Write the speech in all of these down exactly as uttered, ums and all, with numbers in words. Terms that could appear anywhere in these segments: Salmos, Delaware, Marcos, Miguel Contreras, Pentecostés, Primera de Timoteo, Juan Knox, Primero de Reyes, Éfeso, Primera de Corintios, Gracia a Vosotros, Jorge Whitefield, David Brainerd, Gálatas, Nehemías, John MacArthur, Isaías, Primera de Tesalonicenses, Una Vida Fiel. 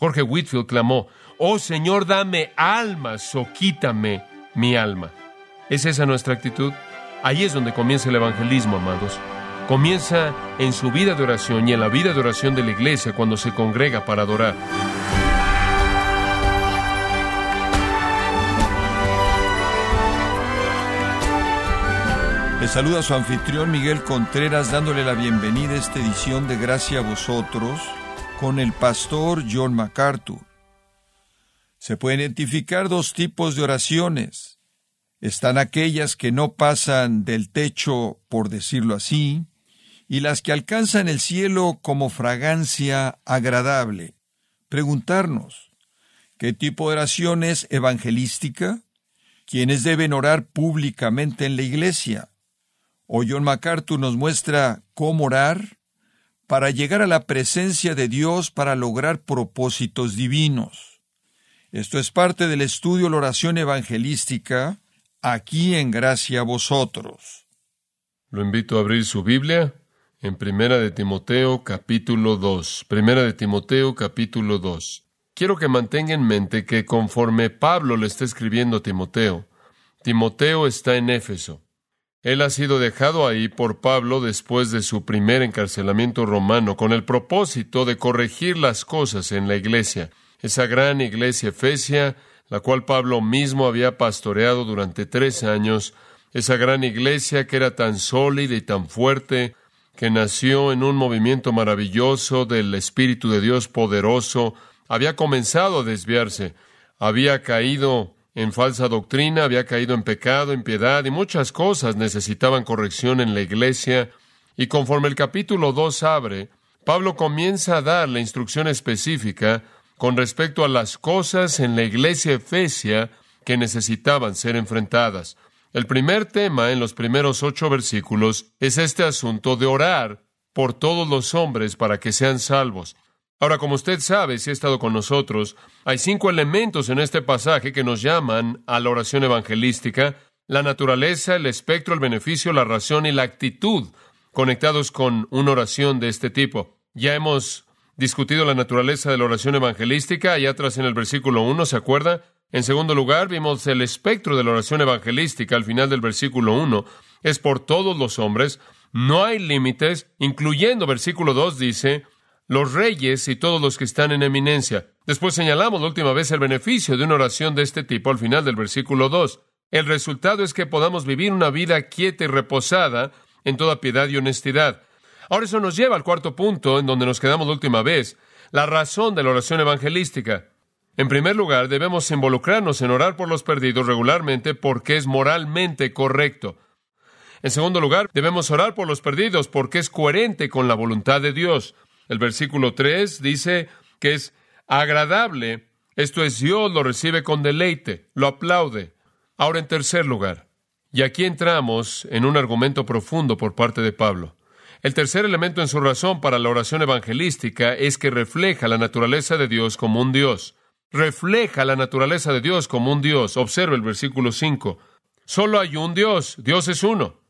Jorge Whitefield clamó: «Oh Señor, dame almas o quítame mi alma». ¿Es esa nuestra actitud? Ahí es donde comienza el evangelismo, amados. Comienza en su vida de oración y en la vida de oración de la iglesia cuando se congrega para adorar. Le saluda a su anfitrión Miguel Contreras, dándole la bienvenida a esta edición de Gracia a Vosotros con el pastor John MacArthur. Se pueden identificar dos tipos de oraciones. Están aquellas que no pasan del techo, por decirlo así, y las que alcanzan el cielo como fragancia agradable. Preguntarnos, ¿qué tipo de oración es evangelística? ¿Quiénes deben orar públicamente en la iglesia? Hoy John MacArthur nos muestra cómo orar para llegar a la presencia de Dios para lograr propósitos divinos. Esto es parte del estudio de la oración evangelística, aquí en Gracia a Vosotros. Lo invito a abrir su Biblia. En Primera de Timoteo, capítulo dos. Primera de Timoteo, capítulo dos. Quiero que mantenga en mente que conforme Pablo le está escribiendo a Timoteo, Timoteo está en Éfeso. Él ha sido dejado ahí por Pablo después de su primer encarcelamiento romano con el propósito de corregir las cosas en la iglesia. Esa gran iglesia efesia, la cual Pablo mismo había pastoreado durante tres años, esa gran iglesia que era tan sólida y tan fuerte, que nació en un movimiento maravilloso del Espíritu de Dios poderoso, había comenzado a desviarse, había caído en falsa doctrina, había caído en pecado, impiedad, y muchas cosas necesitaban corrección en la iglesia. Y conforme el capítulo dos abre, Pablo comienza a dar la instrucción específica con respecto a las cosas en la iglesia efesia que necesitaban ser enfrentadas. El primer tema en los primeros ocho versículos es este asunto de orar por todos los hombres para que sean salvos. Ahora, como usted sabe, si ha estado con nosotros, hay cinco elementos en este pasaje que nos llaman a la oración evangelística: la naturaleza, el espectro, el beneficio, la razón y la actitud, conectados con una oración de este tipo. Ya hemos discutido la naturaleza de la oración evangelística, allá atrás en el versículo uno, ¿se acuerda? En segundo lugar, vimos el espectro de la oración evangelística al final del versículo uno. Es por todos los hombres, no hay límites, incluyendo versículo dos dice: los reyes y todos los que están en eminencia. Después señalamos la última vez el beneficio de una oración de este tipo al final del versículo dos. El resultado es que podamos vivir una vida quieta y reposada en toda piedad y honestidad. Ahora eso nos lleva al cuarto punto en donde nos quedamos la última vez, la razón de la oración evangelística. En primer lugar, debemos involucrarnos en orar por los perdidos regularmente porque es moralmente correcto. En segundo lugar, debemos orar por los perdidos porque es coherente con la voluntad de Dios. El versículo tres dice que es agradable, esto es, Dios lo recibe con deleite, lo aplaude. Ahora, en tercer lugar, y aquí entramos en un argumento profundo por parte de Pablo. El tercer elemento en su razón para la oración evangelística es que refleja la naturaleza de Dios como un Dios. Refleja la naturaleza de Dios como un Dios. Observe el versículo cinco. Solo hay un Dios, Dios es uno.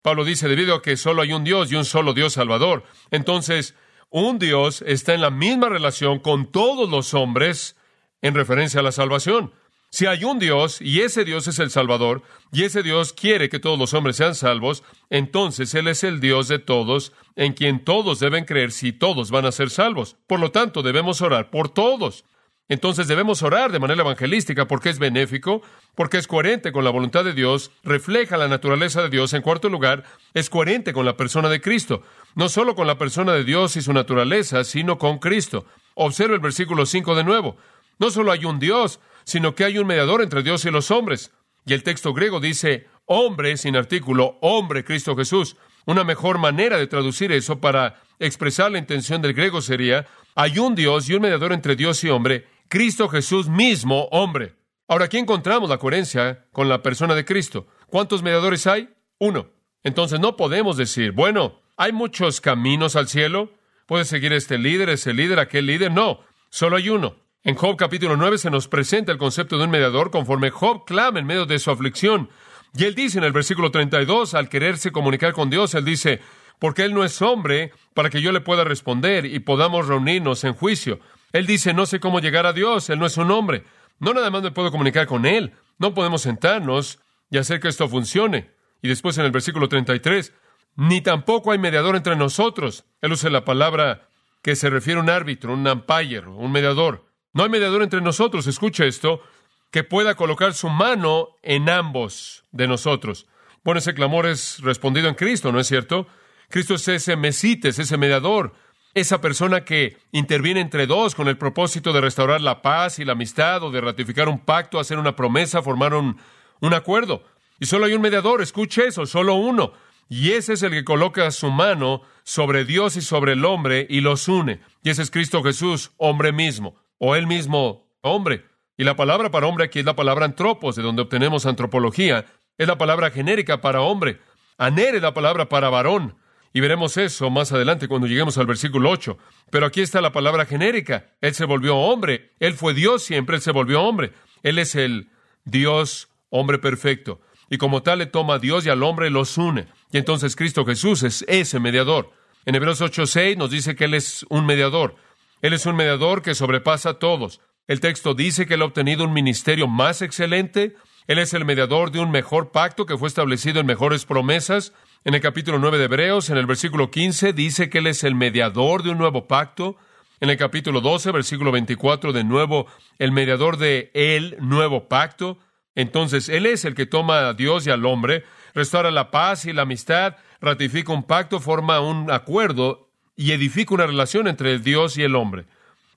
Pablo dice, debido a que solo hay un Dios y un solo Dios Salvador, entonces un Dios está en la misma relación con todos los hombres en referencia a la salvación. Si hay un Dios, y ese Dios es el Salvador, y ese Dios quiere que todos los hombres sean salvos, entonces Él es el Dios de todos, en quien todos deben creer si todos van a ser salvos. Por lo tanto, debemos orar por todos. Entonces debemos orar de manera evangelística porque es benéfico, porque es coherente con la voluntad de Dios, refleja la naturaleza de Dios. En cuarto lugar, es coherente con la persona de Cristo. No solo con la persona de Dios y su naturaleza, sino con Cristo. Observe el versículo cinco de nuevo. No solo hay un Dios, sino que hay un mediador entre Dios y los hombres. Y el texto griego dice, hombre, sin artículo, hombre, Cristo Jesús. Una mejor manera de traducir eso para expresar la intención del griego sería, hay un Dios y un mediador entre Dios y hombre, Cristo Jesús mismo, hombre. Ahora, aquí encontramos la coherencia con la persona de Cristo. ¿Cuántos mediadores hay? Uno. Entonces, no podemos decir, bueno, hay muchos caminos al cielo. Puedes seguir este líder, ese líder, aquel líder. No, solo hay uno. En Job capítulo nueve se nos presenta el concepto de un mediador conforme Job clama en medio de su aflicción. Y él dice en el versículo treinta y dos, al quererse comunicar con Dios, él dice, porque él no es hombre para que yo le pueda responder y podamos reunirnos en juicio. Él dice, no sé cómo llegar a Dios, Él no es un hombre. No nada más me puedo comunicar con Él. No podemos sentarnos y hacer que esto funcione. Y después en el versículo treinta y tres, ni tampoco hay mediador entre nosotros. Él usa la palabra que se refiere a un árbitro, un umpire, un mediador. No hay mediador entre nosotros, escucha esto, que pueda colocar su mano en ambos de nosotros. Bueno, ese clamor es respondido en Cristo, ¿no es cierto? Cristo es ese mesites, ese mediador, esa persona que interviene entre dos con el propósito de restaurar la paz y la amistad, o de ratificar un pacto, hacer una promesa, formar un, un acuerdo. Y solo hay un mediador, escuche eso, solo uno. Y ese es el que coloca su mano sobre Dios y sobre el hombre y los une. Y ese es Cristo Jesús, hombre mismo, o él mismo, hombre. Y la palabra para hombre aquí es la palabra antropos, de donde obtenemos antropología. Es la palabra genérica para hombre. Aner es la palabra para varón. Y veremos eso más adelante cuando lleguemos al versículo ocho. Pero aquí está la palabra genérica. Él se volvió hombre. Él fue Dios siempre, Él se volvió hombre. Él es el Dios, hombre perfecto. Y como tal, le toma a Dios y al hombre los une. Y entonces Cristo Jesús es ese mediador. En Hebreos ocho seis nos dice que Él es un mediador. Él es un mediador que sobrepasa a todos. El texto dice que Él ha obtenido un ministerio más excelente. Él es el mediador de un mejor pacto que fue establecido en mejores promesas. En el capítulo nueve de Hebreos, en el versículo quince, dice que Él es el mediador de un nuevo pacto. En el capítulo doce, versículo veinticuatro, de nuevo, el mediador de el nuevo pacto. Entonces, Él es el que toma a Dios y al hombre, restaura la paz y la amistad, ratifica un pacto, forma un acuerdo y edifica una relación entre el Dios y el hombre.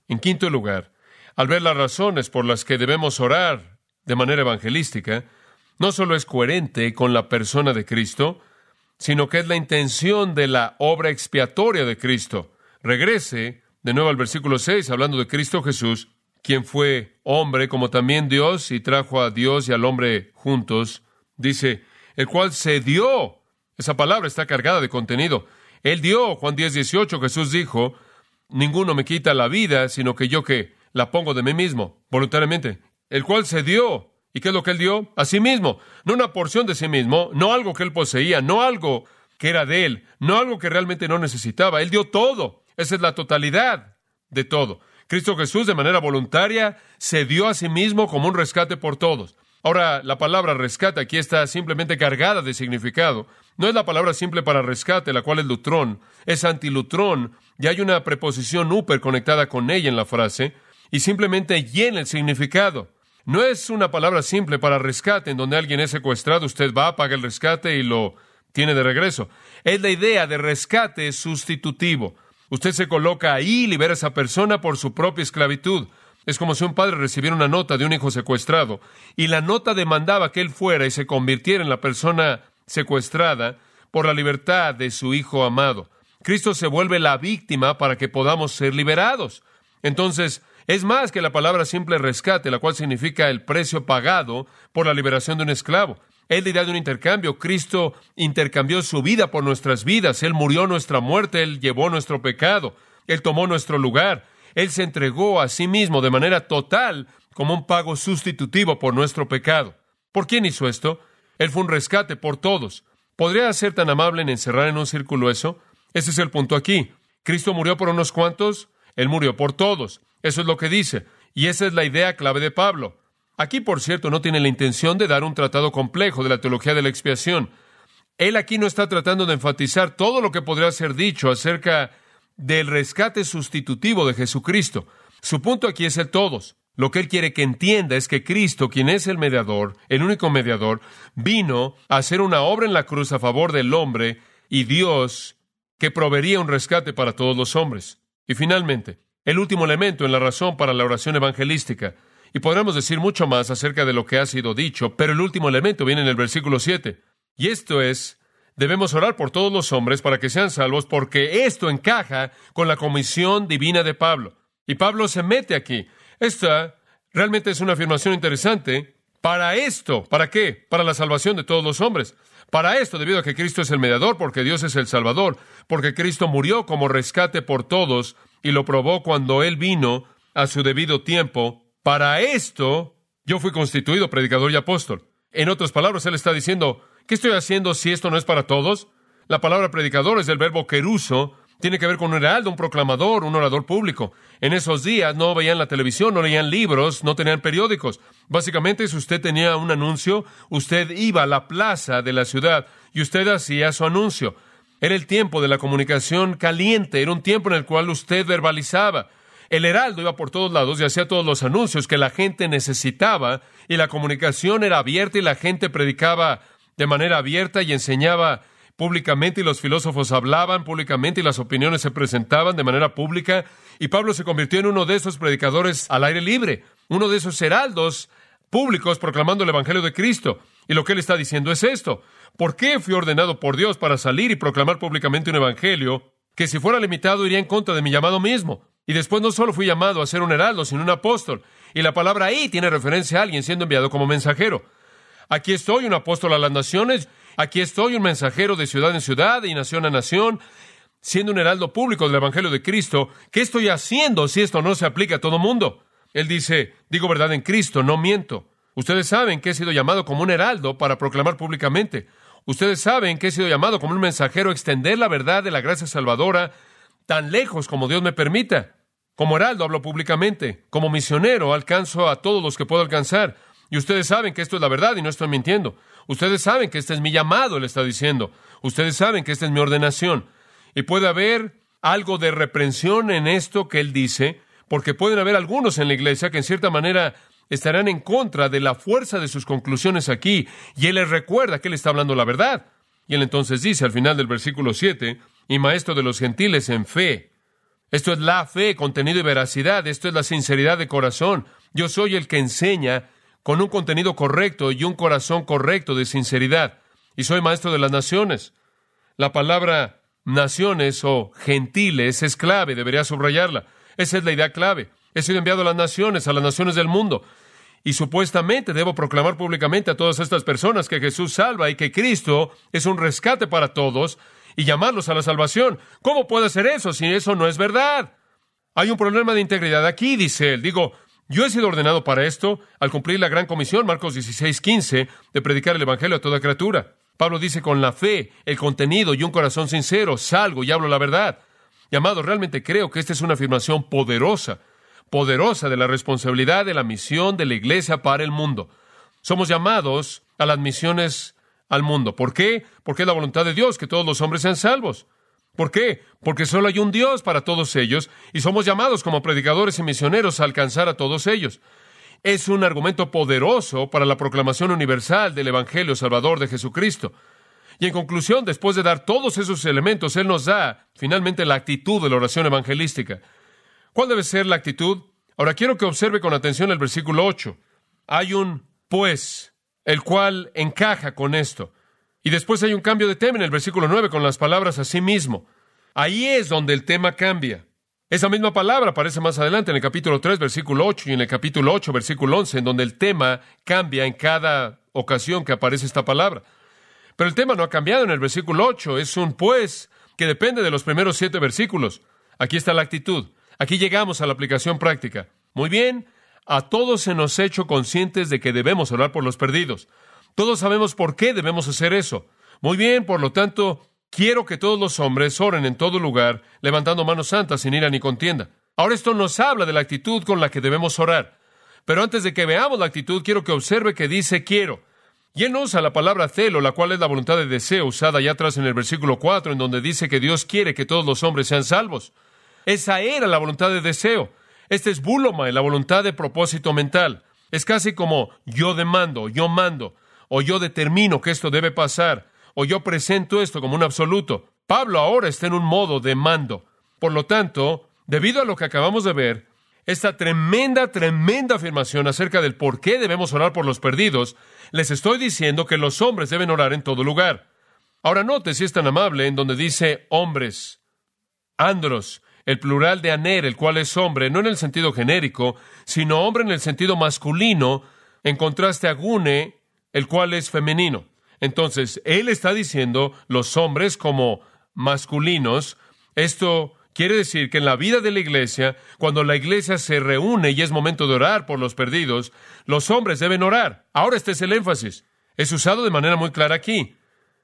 En quinto lugar, al ver las razones por las que debemos orar de manera evangelística, no solo es coherente con la persona de Cristo, sino que es la intención de la obra expiatoria de Cristo. Regrese de nuevo al versículo seis, hablando de Cristo Jesús, quien fue hombre como también Dios, y trajo a Dios y al hombre juntos. Dice, el cual se dio. Esa palabra está cargada de contenido. Él dio, Juan diez dieciocho, Jesús dijo, ninguno me quita la vida, sino que yo que la pongo de mí mismo, voluntariamente. El cual se dio. ¿Y qué es lo que Él dio? A sí mismo. No una porción de sí mismo, no algo que Él poseía, no algo que era de Él, no algo que realmente no necesitaba. Él dio todo. Esa es la totalidad de todo. Cristo Jesús, de manera voluntaria, se dio a sí mismo como un rescate por todos. Ahora, la palabra rescate aquí está simplemente cargada de significado. No es la palabra simple para rescate, la cual es lutrón, es antilutrón, y hay una preposición úper conectada con ella en la frase, y simplemente llena el significado. No es una palabra simple para rescate, en donde alguien es secuestrado, usted va, paga el rescate y lo tiene de regreso. Es la idea de rescate sustitutivo. Usted se coloca ahí y libera a esa persona por su propia esclavitud. Es como si un padre recibiera una nota de un hijo secuestrado y la nota demandaba que él fuera y se convirtiera en la persona secuestrada por la libertad de su hijo amado. Cristo se vuelve la víctima para que podamos ser liberados. Entonces, es más que la palabra simple rescate, la cual significa el precio pagado por la liberación de un esclavo. Es la idea de un intercambio. Cristo intercambió su vida por nuestras vidas. Él murió nuestra muerte. Él llevó nuestro pecado. Él tomó nuestro lugar. Él se entregó a sí mismo de manera total como un pago sustitutivo por nuestro pecado. ¿Por quién hizo esto? Él fue un rescate por todos. ¿Podría ser tan amable en encerrar en un círculo eso? Ese es el punto aquí. Cristo murió por unos cuantos. Él murió por todos. Eso es lo que dice, y esa es la idea clave de Pablo. Aquí, por cierto, no tiene la intención de dar un tratado complejo de la teología de la expiación. Él aquí no está tratando de enfatizar todo lo que podría ser dicho acerca del rescate sustitutivo de Jesucristo. Su punto aquí es el todos. Lo que él quiere que entienda es que Cristo, quien es el mediador, el único mediador, vino a hacer una obra en la cruz a favor del hombre y Dios que proveería un rescate para todos los hombres. Y finalmente, el último elemento en la razón para la oración evangelística. Y podremos decir mucho más acerca de lo que ha sido dicho, pero el último elemento viene en el versículo siete. Y esto es, debemos orar por todos los hombres para que sean salvos, porque esto encaja con la comisión divina de Pablo. Y Pablo se mete aquí. Esta realmente es una afirmación interesante. Para esto, ¿para qué? Para la salvación de todos los hombres. Para esto, debido a que Cristo es el mediador, porque Dios es el Salvador, porque Cristo murió como rescate por todos, y lo probó cuando Él vino a su debido tiempo. Para esto, yo fui constituido predicador y apóstol. En otras palabras, Él está diciendo, ¿qué estoy haciendo si esto no es para todos? La palabra predicador es del verbo queruso, Tiene que ver con un heraldo, un proclamador, un orador público. En esos días no veían la televisión, no leían libros, no tenían periódicos. Básicamente, si usted tenía un anuncio, usted iba a la plaza de la ciudad y usted hacía su anuncio. Era el tiempo de la comunicación caliente, era un tiempo en el cual usted verbalizaba. El heraldo iba por todos lados y hacía todos los anuncios que la gente necesitaba, y la comunicación era abierta y la gente predicaba de manera abierta y enseñaba públicamente, y los filósofos hablaban públicamente, y las opiniones se presentaban de manera pública, y Pablo se convirtió en uno de esos predicadores al aire libre, uno de esos heraldos públicos proclamando el Evangelio de Cristo. Y lo que él está diciendo es esto: ¿por qué fui ordenado por Dios para salir y proclamar públicamente un evangelio que, si fuera limitado, iría en contra de mi llamado mismo? Y después no solo fui llamado a ser un heraldo, sino un apóstol. Y la palabra ahí tiene referencia a alguien siendo enviado como mensajero. Aquí estoy, un apóstol a las naciones. Aquí estoy, un mensajero de ciudad en ciudad y nación a nación, siendo un heraldo público del Evangelio de Cristo. ¿Qué estoy haciendo si esto no se aplica a todo mundo? Él dice, digo verdad en Cristo, no miento. Ustedes saben que he sido llamado como un heraldo para proclamar públicamente. Ustedes saben que he sido llamado como un mensajero a extender la verdad de la gracia salvadora tan lejos como Dios me permita. Como heraldo hablo públicamente. Como misionero alcanzo a todos los que puedo alcanzar. Y ustedes saben que esto es la verdad y no estoy mintiendo. Ustedes saben que este es mi llamado, él está diciendo. Ustedes saben que esta es mi ordenación. Y puede haber algo de reprensión en esto que él dice, porque pueden haber algunos en la iglesia que en cierta manera estarán en contra de la fuerza de sus conclusiones aquí. Y él les recuerda que él está hablando la verdad. Y él entonces dice al final del versículo siete, y maestro de los gentiles en fe. Esto es la fe, contenido y veracidad. Esto es la sinceridad de corazón. Yo soy el que enseña con un contenido correcto y un corazón correcto de sinceridad. Y soy maestro de las naciones. La palabra naciones o gentiles es clave, debería subrayarla. Esa es la idea clave. He sido enviado a las naciones, a las naciones del mundo. Y supuestamente debo proclamar públicamente a todas estas personas que Jesús salva y que Cristo es un rescate para todos y llamarlos a la salvación. ¿Cómo puedo hacer eso si eso no es verdad? Hay un problema de integridad aquí, dice él. Digo, yo he sido ordenado para esto al cumplir la gran comisión, Marcos dieciséis quince, de predicar el evangelio a toda criatura. Pablo dice, con la fe, el contenido y un corazón sincero, salgo y hablo la verdad. Y, amados, realmente creo que esta es una afirmación poderosa, poderosa de la responsabilidad de la misión de la iglesia para el mundo. Somos llamados a las misiones al mundo. ¿Por qué? Porque es la voluntad de Dios que todos los hombres sean salvos. ¿Por qué? Porque solo hay un Dios para todos ellos, y somos llamados como predicadores y misioneros a alcanzar a todos ellos. Es un argumento poderoso para la proclamación universal del Evangelio Salvador de Jesucristo. Y en conclusión, después de dar todos esos elementos, Él nos da finalmente la actitud de la oración evangelística. ¿Cuál debe ser la actitud? Ahora quiero que observe con atención el versículo ocho. Hay un pues, el cual encaja con esto. Y después hay un cambio de tema en el versículo nueve con las palabras a sí mismo. Ahí es donde el tema cambia. Esa misma palabra aparece más adelante en el capítulo tres, versículo ocho, y en el capítulo ocho, versículo once, en donde el tema cambia en cada ocasión que aparece esta palabra. Pero el tema no ha cambiado en el versículo ocho. Es un pues que depende de los primeros siete versículos. Aquí está la actitud. Aquí llegamos a la aplicación práctica. Muy bien, a todos se nos ha hecho conscientes de que debemos orar por los perdidos. Todos sabemos por qué debemos hacer eso. Muy bien, por lo tanto, quiero que todos los hombres oren en todo lugar, levantando manos santas sin ira ni contienda. Ahora esto nos habla de la actitud con la que debemos orar. Pero antes de que veamos la actitud, quiero que observe que dice quiero. Y él no usa la palabra celo, la cual es la voluntad de deseo, usada allá atrás en el versículo cuatro, en donde dice que Dios quiere que todos los hombres sean salvos. Esa era la voluntad de deseo. Este es bulomai, la voluntad de propósito mental. Es casi como yo demando, yo mando, o yo determino que esto debe pasar, o yo presento esto como un absoluto. Pablo ahora está en un modo de mando. Por lo tanto, debido a lo que acabamos de ver, esta tremenda, tremenda afirmación acerca del por qué debemos orar por los perdidos, les estoy diciendo que los hombres deben orar en todo lugar. Ahora note, si es tan amable, en donde dice hombres, andros, el plural de aner, el cual es hombre, no en el sentido genérico, sino hombre en el sentido masculino, en contraste a gune, el cual es femenino. Entonces, él está diciendo los hombres como masculinos. Esto quiere decir que en la vida de la iglesia, cuando la iglesia se reúne y es momento de orar por los perdidos, los hombres deben orar. Ahora este es el énfasis. Es usado de manera muy clara aquí.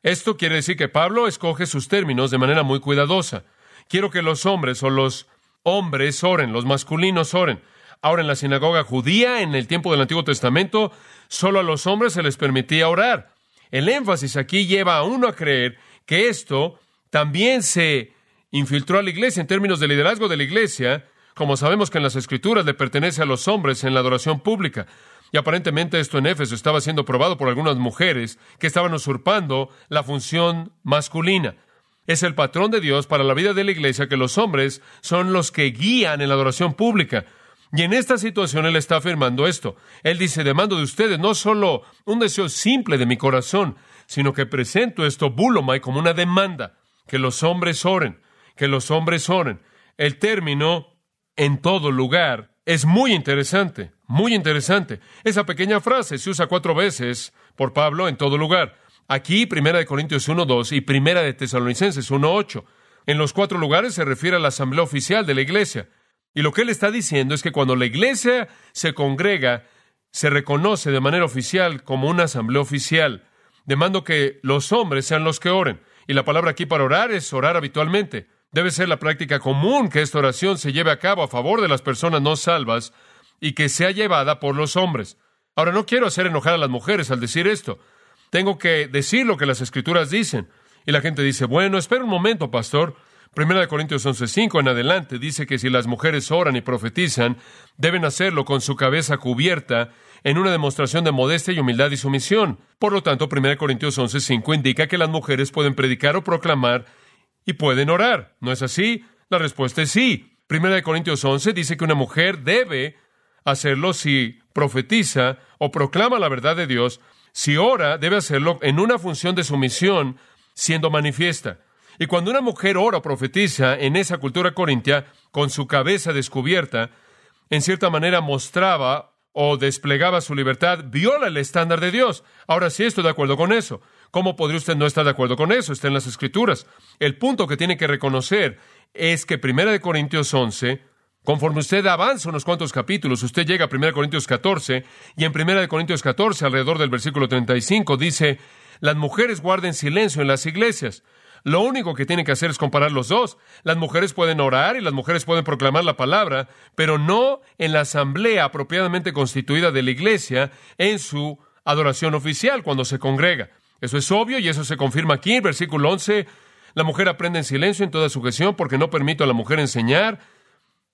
Esto quiere decir que Pablo escoge sus términos de manera muy cuidadosa. Quiero que los hombres o los hombres oren, los masculinos oren. Ahora, en la sinagoga judía, en el tiempo del Antiguo Testamento, solo a los hombres se les permitía orar. El énfasis aquí lleva a uno a creer que esto también se infiltró a la iglesia en términos de liderazgo de la iglesia, como sabemos que en las Escrituras le pertenece a los hombres en la adoración pública. Y aparentemente esto en Éfeso estaba siendo probado por algunas mujeres que estaban usurpando la función masculina. Es el patrón de Dios para la vida de la iglesia que los hombres son los que guían en la adoración pública. Y en esta situación él está afirmando esto. Él dice, demando de ustedes no solo un deseo simple de mi corazón, sino que presento esto, bulomai, como una demanda. Que los hombres oren, que los hombres oren. El término en todo lugar es muy interesante, muy interesante. Esa pequeña frase se usa cuatro veces por Pablo, en todo lugar. Aquí, Primera de Corintios uno dos y Primera de Tesalonicenses uno ocho. En los cuatro lugares se refiere a la asamblea oficial de la iglesia. Y lo que él está diciendo es que cuando la iglesia se congrega, se reconoce de manera oficial como una asamblea oficial. Demando que los hombres sean los que oren. Y la palabra aquí para orar es orar habitualmente. Debe ser la práctica común que esta oración se lleve a cabo a favor de las personas no salvas y que sea llevada por los hombres. Ahora, no quiero hacer enojar a las mujeres al decir esto. Tengo que decir lo que las Escrituras dicen. Y la gente dice, bueno, espera un momento, pastor. Primera de Corintios once cinco en adelante dice que si las mujeres oran y profetizan, deben hacerlo con su cabeza cubierta en una demostración de modestia y humildad y sumisión. Por lo tanto, Primera de Corintios once cinco indica que las mujeres pueden predicar o proclamar y pueden orar. ¿No es así? La respuesta es sí. Primera de Corintios once dice que una mujer debe hacerlo si profetiza o proclama la verdad de Dios. Si ora, debe hacerlo en una función de sumisión siendo manifiesta. Y cuando una mujer ora o profetiza en esa cultura corintia, con su cabeza descubierta, en cierta manera mostraba o desplegaba su libertad, viola el estándar de Dios. Ahora sí estoy de acuerdo con eso. ¿Cómo podría usted no estar de acuerdo con eso? Está en las Escrituras. El punto que tiene que reconocer es que Primera de Corintios once, conforme usted avanza unos cuantos capítulos, usted llega a Primera de Corintios catorce, y en Primera de Corintios catorce, alrededor del versículo treinta y cinco, dice, las mujeres guarden silencio en las iglesias. Lo único que tienen que hacer es comparar los dos. Las mujeres pueden orar y las mujeres pueden proclamar la palabra, pero no en la asamblea apropiadamente constituida de la iglesia en su adoración oficial cuando se congrega. Eso es obvio y eso se confirma aquí en versículo once. La mujer aprende en silencio en toda sujeción porque no permito a la mujer enseñar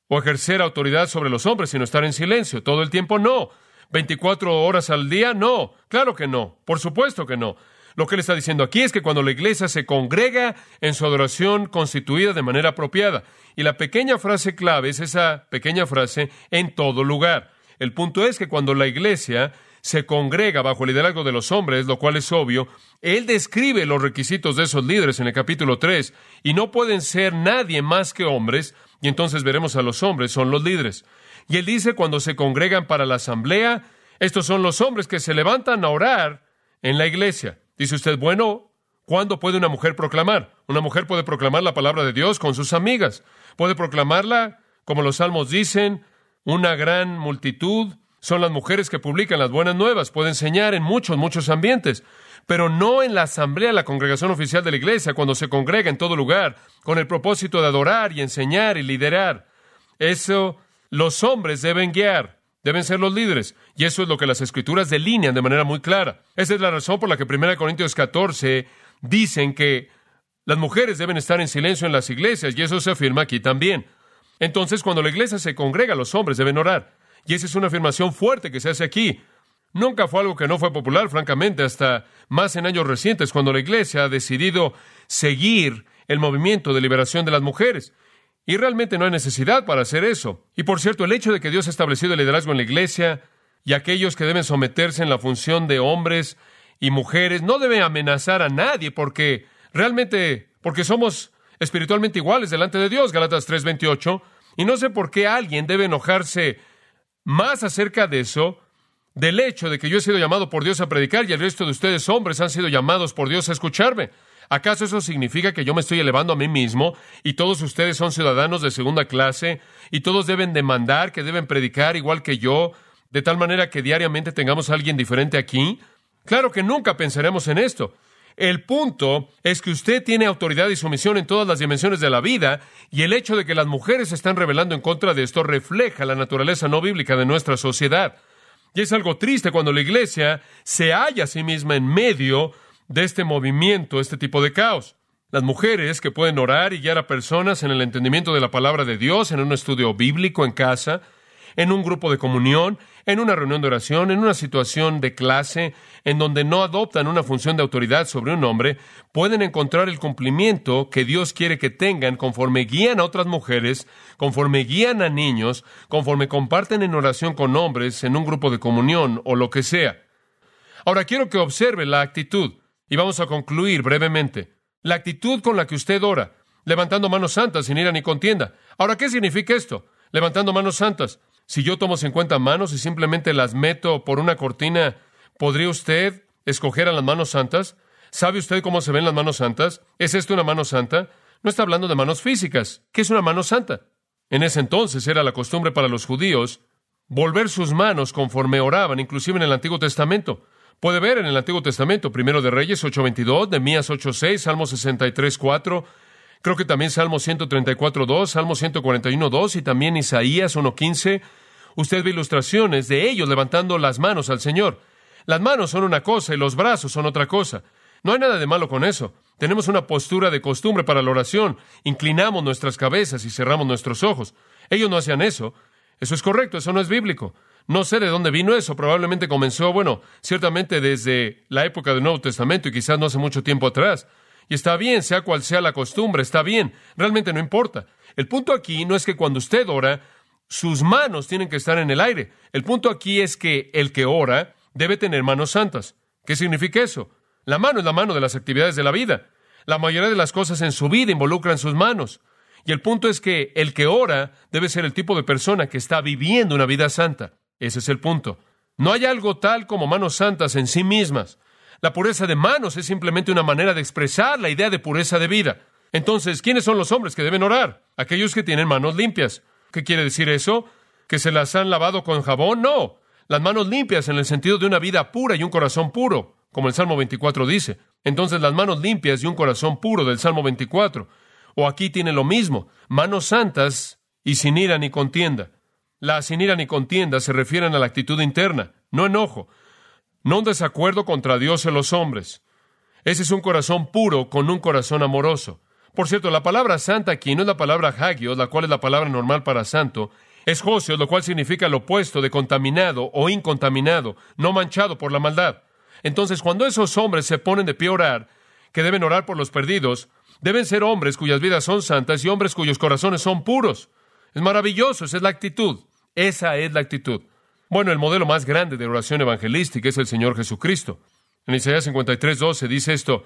o ejercer autoridad sobre los hombres, sino estar en silencio. Todo el tiempo no. ¿veinticuatro horas al día? No. Claro que no. Por supuesto que no. Lo que él está diciendo aquí es que cuando la iglesia se congrega en su adoración constituida de manera apropiada. Y la pequeña frase clave es esa pequeña frase, en todo lugar. El punto es que cuando la iglesia se congrega bajo el liderazgo de los hombres, lo cual es obvio, él describe los requisitos de esos líderes en el capítulo tres, y no pueden ser nadie más que hombres, y entonces veremos a los hombres son los líderes. Y él dice, cuando se congregan para la asamblea, estos son los hombres que se levantan a orar en la iglesia. Dice usted, bueno, ¿cuándo puede una mujer proclamar? Una mujer puede proclamar la palabra de Dios con sus amigas. Puede proclamarla, como los salmos dicen, una gran multitud. Son las mujeres que publican las buenas nuevas. Puede enseñar en muchos, muchos ambientes. Pero no en la asamblea, la congregación oficial de la iglesia, cuando se congrega en todo lugar, con el propósito de adorar y enseñar y liderar. Eso los hombres deben guiar. Deben ser los líderes. Y eso es lo que las Escrituras delinean de manera muy clara. Esa es la razón por la que Primera Corintios catorce dicen que las mujeres deben estar en silencio en las iglesias, y eso se afirma aquí también. Entonces, cuando la iglesia se congrega, los hombres deben orar. Y esa es una afirmación fuerte que se hace aquí. Nunca fue algo que no fue popular, francamente, hasta más en años recientes, cuando la iglesia ha decidido seguir el movimiento de liberación de las mujeres. Y realmente no hay necesidad para hacer eso. Y por cierto, el hecho de que Dios ha establecido el liderazgo en la iglesia y aquellos que deben someterse en la función de hombres y mujeres no debe amenazar a nadie porque realmente, porque somos espiritualmente iguales delante de Dios, Gálatas tres veintiocho. Y no sé por qué alguien debe enojarse más acerca de eso, del hecho de que yo he sido llamado por Dios a predicar y el resto de ustedes hombres han sido llamados por Dios a escucharme. ¿Acaso eso significa que yo me estoy elevando a mí mismo y todos ustedes son ciudadanos de segunda clase y todos deben demandar que deben predicar igual que yo, de tal manera que diariamente tengamos a alguien diferente aquí? Claro que nunca pensaremos en esto. El punto es que usted tiene autoridad y sumisión en todas las dimensiones de la vida, y el hecho de que las mujeres se están rebelando en contra de esto refleja la naturaleza no bíblica de nuestra sociedad. Y es algo triste cuando la iglesia se halla a sí misma en medio de este movimiento, este tipo de caos. Las mujeres que pueden orar y guiar a personas en el entendimiento de la palabra de Dios, en un estudio bíblico en casa, en un grupo de comunión, en una reunión de oración, en una situación de clase, en donde no adoptan una función de autoridad sobre un hombre, pueden encontrar el cumplimiento que Dios quiere que tengan conforme guían a otras mujeres, conforme guían a niños, conforme comparten en oración con hombres, en un grupo de comunión o lo que sea. Ahora quiero que observe la actitud, y vamos a concluir brevemente. La actitud con la que usted ora, levantando manos santas sin ira ni contienda. Ahora, ¿qué significa esto? Levantando manos santas. Si yo tomo cincuenta manos y simplemente las meto por una cortina, ¿podría usted escoger a las manos santas? ¿Sabe usted cómo se ven las manos santas? ¿Es esto una mano santa? No está hablando de manos físicas. ¿Qué es una mano santa? En ese entonces era la costumbre para los judíos volver sus manos conforme oraban, inclusive en el Antiguo Testamento. Puede ver en el Antiguo Testamento, Primero de Reyes ocho veintidós, Nehemías ocho seis, Salmos sesenta y tres cuatro, creo que también Salmos ciento treinta y cuatro dos, Salmos ciento cuarenta y uno dos y también Isaías uno quince. Usted ve ilustraciones de ellos levantando las manos al Señor. Las manos son una cosa y los brazos son otra cosa. No hay nada de malo con eso. Tenemos una postura de costumbre para la oración. Inclinamos nuestras cabezas y cerramos nuestros ojos. Ellos no hacían eso. Eso es correcto, eso no es bíblico. No sé de dónde vino eso. Probablemente comenzó, bueno, ciertamente desde la época del Nuevo Testamento y quizás no hace mucho tiempo atrás. Y está bien, sea cual sea la costumbre, está bien. Realmente no importa. El punto aquí no es que cuando usted ora, sus manos tienen que estar en el aire. El punto aquí es que el que ora debe tener manos santas. ¿Qué significa eso? La mano es la mano de las actividades de la vida. La mayoría de las cosas en su vida involucran sus manos. Y el punto es que el que ora debe ser el tipo de persona que está viviendo una vida santa. Ese es el punto. No hay algo tal como manos santas en sí mismas. La pureza de manos es simplemente una manera de expresar la idea de pureza de vida. Entonces, ¿quiénes son los hombres que deben orar? Aquellos que tienen manos limpias. ¿Qué quiere decir eso? ¿Que se las han lavado con jabón? No. Las manos limpias en el sentido de una vida pura y un corazón puro, como el Salmo veinticuatro dice. Entonces, las manos limpias y un corazón puro del Salmo veinticuatro. O aquí tiene lo mismo. Manos santas y sin ira ni contienda. La sin ira ni contienda se refieren a la actitud interna, no enojo, no un desacuerdo contra Dios y los hombres. Ese es un corazón puro con un corazón amoroso. Por cierto, la palabra santa aquí no es la palabra hagios, la cual es la palabra normal para santo, es josios, lo cual significa lo opuesto de contaminado o incontaminado, no manchado por la maldad. Entonces, cuando esos hombres se ponen de pie a orar, que deben orar por los perdidos, deben ser hombres cuyas vidas son santas y hombres cuyos corazones son puros. Es maravilloso, esa es la actitud. Esa es la actitud. Bueno, el modelo más grande de oración evangelística es el Señor Jesucristo. En Isaías cincuenta y tres doce dice esto: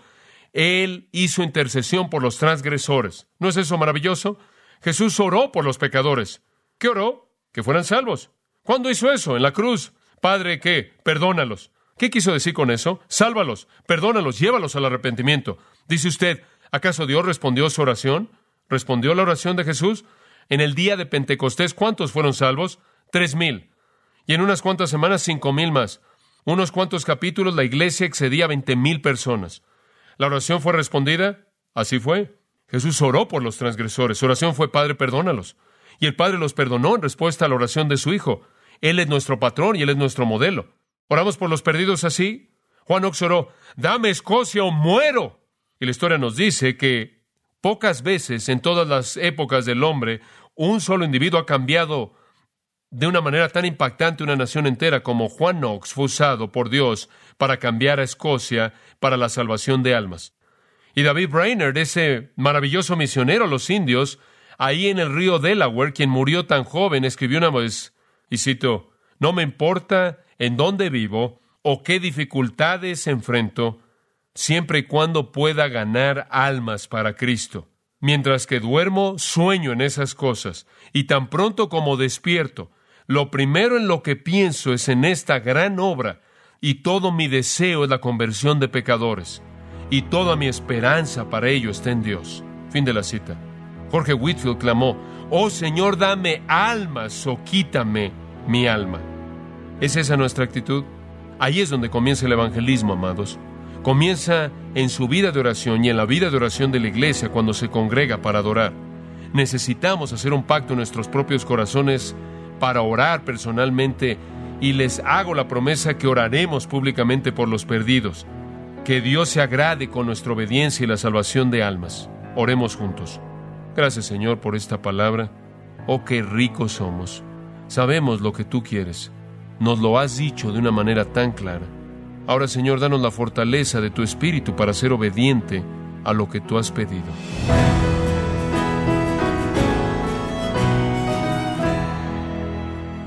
Él hizo intercesión por los transgresores. ¿No es eso maravilloso? Jesús oró por los pecadores. ¿Qué oró? Que fueran salvos. ¿Cuándo hizo eso? En la cruz. Padre, ¿qué? Perdónalos. ¿Qué quiso decir con eso? Sálvalos, perdónalos, llévalos al arrepentimiento. Dice usted, ¿acaso Dios respondió su oración? ¿Respondió la oración de Jesús? En el día de Pentecostés, ¿cuántos fueron salvos? Tres mil. Y en unas cuantas semanas, cinco mil más. Unos cuantos capítulos, la iglesia excedía a veinte mil personas. ¿La oración fue respondida? Así fue. Jesús oró por los transgresores. Su oración fue, Padre, perdónalos. Y el Padre los perdonó en respuesta a la oración de su Hijo. Él es nuestro patrón y Él es nuestro modelo. ¿Oramos por los perdidos así? Juan Knox oró, dame Escocia o muero. Y la historia nos dice que pocas veces en todas las épocas del hombre un solo individuo ha cambiado de una manera tan impactante una nación entera como Juan Knox fue usado por Dios para cambiar a Escocia para la salvación de almas. Y David Brainerd, ese maravilloso misionero a los indios, ahí en el río Delaware, quien murió tan joven, escribió una vez, y cito, «No me importa en dónde vivo o qué dificultades enfrento, siempre y cuando pueda ganar almas para Cristo». Mientras que duermo, sueño en esas cosas, y tan pronto como despierto, lo primero en lo que pienso es en esta gran obra, y todo mi deseo es la conversión de pecadores, y toda mi esperanza para ello está en Dios. Fin de la cita. Jorge Whitefield clamó, «Oh Señor, dame almas o quítame mi alma». ¿Es esa nuestra actitud? Ahí es donde comienza el evangelismo, amados. Comienza en su vida de oración y en la vida de oración de la iglesia cuando se congrega para adorar. Necesitamos hacer un pacto en nuestros propios corazones para orar personalmente, y les hago la promesa que oraremos públicamente por los perdidos. Que Dios se agrade con nuestra obediencia y la salvación de almas. Oremos juntos. Gracias, Señor, por esta palabra. Oh, qué ricos somos. Sabemos lo que tú quieres. Nos lo has dicho de una manera tan clara. Ahora, Señor, danos la fortaleza de tu Espíritu para ser obediente a lo que tú has pedido.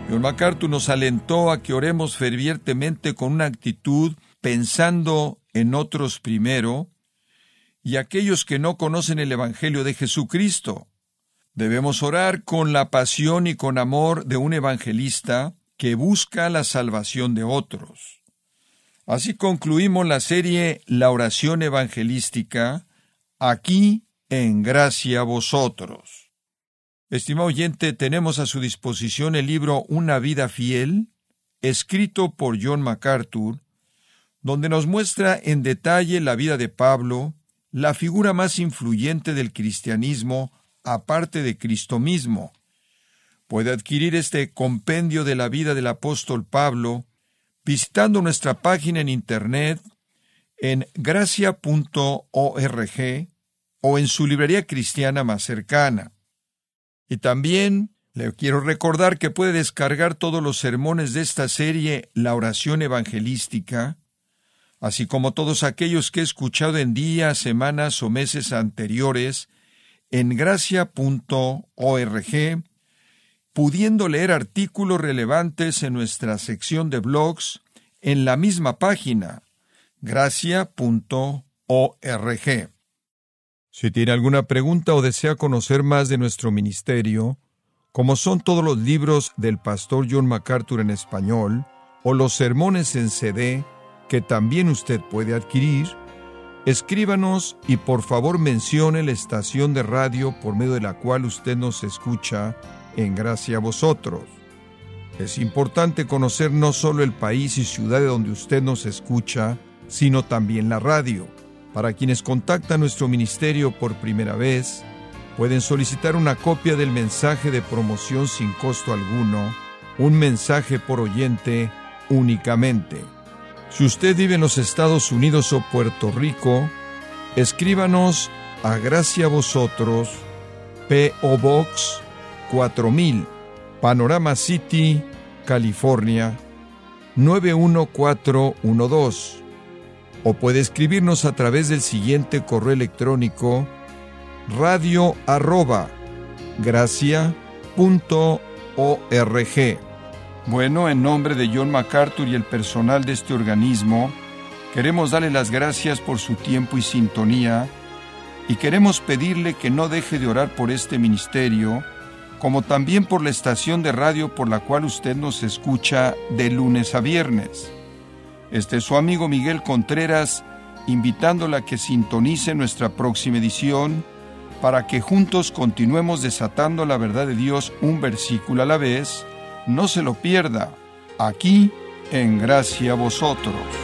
John MacArthur nos alentó a que oremos fervientemente con una actitud pensando en otros primero y aquellos que no conocen el Evangelio de Jesucristo. Debemos orar con la pasión y con amor de un evangelista que busca la salvación de otros. Así concluimos la serie La oración evangelística, aquí en Gracia a Vosotros. Estimado oyente, tenemos a su disposición el libro Una Vida Fiel, escrito por John MacArthur, donde nos muestra en detalle la vida de Pablo, la figura más influyente del cristianismo, aparte de Cristo mismo. Puede adquirir este compendio de la vida del apóstol Pablo visitando nuestra página en internet en gracia punto org o en su librería cristiana más cercana. Y también le quiero recordar que puede descargar todos los sermones de esta serie La Oración Evangelística, así como todos aquellos que he escuchado en días, semanas o meses anteriores en gracia punto org, pudiendo leer artículos relevantes en nuestra sección de blogs en la misma página, gracia punto org. Si tiene alguna pregunta o desea conocer más de nuestro ministerio, como son todos los libros del pastor John MacArthur en español o los sermones en C D que también usted puede adquirir, escríbanos y por favor mencione la estación de radio por medio de la cual usted nos escucha en Gracia a Vosotros. Es importante conocer no solo el país y ciudad de donde usted nos escucha, sino también la radio. Para quienes contactan nuestro ministerio por primera vez, pueden solicitar una copia del mensaje de promoción sin costo alguno, un mensaje por oyente únicamente. Si usted vive en los Estados Unidos o Puerto Rico, escríbanos a Gracia a Vosotros, P O Box cuatro mil, Panorama City, California, nueve uno cuatro uno dos. O puede escribirnos a través del siguiente correo electrónico, radio arroba gracia punto org. Bueno, en nombre de John MacArthur y el personal de este organismo, queremos darle las gracias por su tiempo y sintonía, y queremos pedirle que no deje de orar por este ministerio, como también por la estación de radio por la cual usted nos escucha de lunes a viernes. Este es su amigo Miguel Contreras, invitándola a que sintonice nuestra próxima edición para que juntos continuemos desatando la verdad de Dios un versículo a la vez. No se lo pierda, aquí en Gracia a Vosotros.